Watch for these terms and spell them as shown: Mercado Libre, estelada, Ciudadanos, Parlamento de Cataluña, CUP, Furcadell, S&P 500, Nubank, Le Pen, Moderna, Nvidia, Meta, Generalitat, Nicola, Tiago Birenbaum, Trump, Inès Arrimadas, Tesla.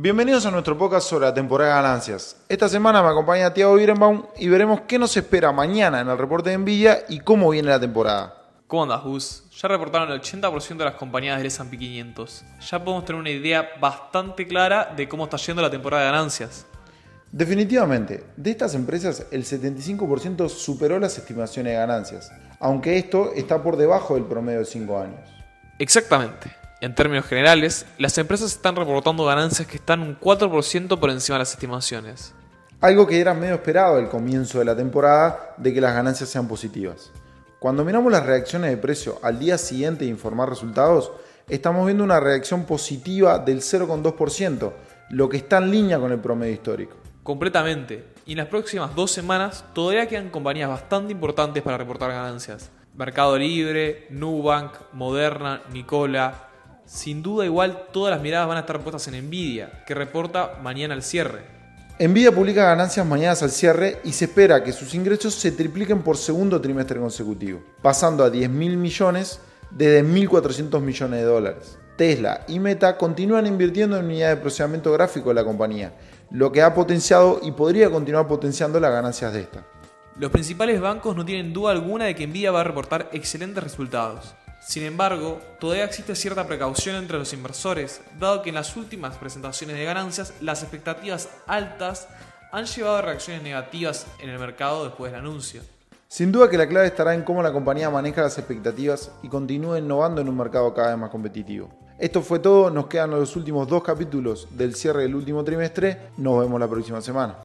Bienvenidos a nuestro podcast sobre la temporada de ganancias. Esta semana me acompaña Tiago Birenbaum y veremos qué nos espera mañana en el reporte de Nvidia y cómo viene la temporada. ¿Cómo andas, Gus? Ya reportaron el 80% de las compañías del S&P 500. Ya podemos tener una idea bastante clara de cómo está yendo la temporada de ganancias. Definitivamente, de estas empresas el 75% superó las estimaciones de ganancias, aunque esto está por debajo del promedio de 5 años. Exactamente. En términos generales, las empresas están reportando ganancias que están un 4% por encima de las estimaciones. Algo que era medio esperado al comienzo de la temporada, de que las ganancias sean positivas. Cuando miramos las reacciones de precio al día siguiente de informar resultados, estamos viendo una reacción positiva del 0,2%, lo que está en línea con el promedio histórico. Completamente. Y en las próximas 2 semanas todavía quedan compañías bastante importantes para reportar ganancias. Mercado Libre, Nubank, Moderna, Nicola. Sin duda, igual, todas las miradas van a estar puestas en Nvidia, que reporta mañana al cierre. Nvidia publica ganancias mañana al cierre y se espera que sus ingresos se tripliquen por segundo trimestre consecutivo, pasando a 10.000 millones desde 1.400 millones de dólares. Tesla y Meta continúan invirtiendo en unidades de procesamiento gráfico de la compañía, lo que ha potenciado y podría continuar potenciando las ganancias de esta. Los principales bancos no tienen duda alguna de que Nvidia va a reportar excelentes resultados. Sin embargo, todavía existe cierta precaución entre los inversores, dado que en las últimas presentaciones de ganancias las expectativas altas han llevado a reacciones negativas en el mercado después del anuncio. Sin duda que la clave estará en cómo la compañía maneja las expectativas y continúe innovando en un mercado cada vez más competitivo. Esto fue todo, nos quedan los últimos 2 capítulos del cierre del último trimestre, nos vemos la próxima semana.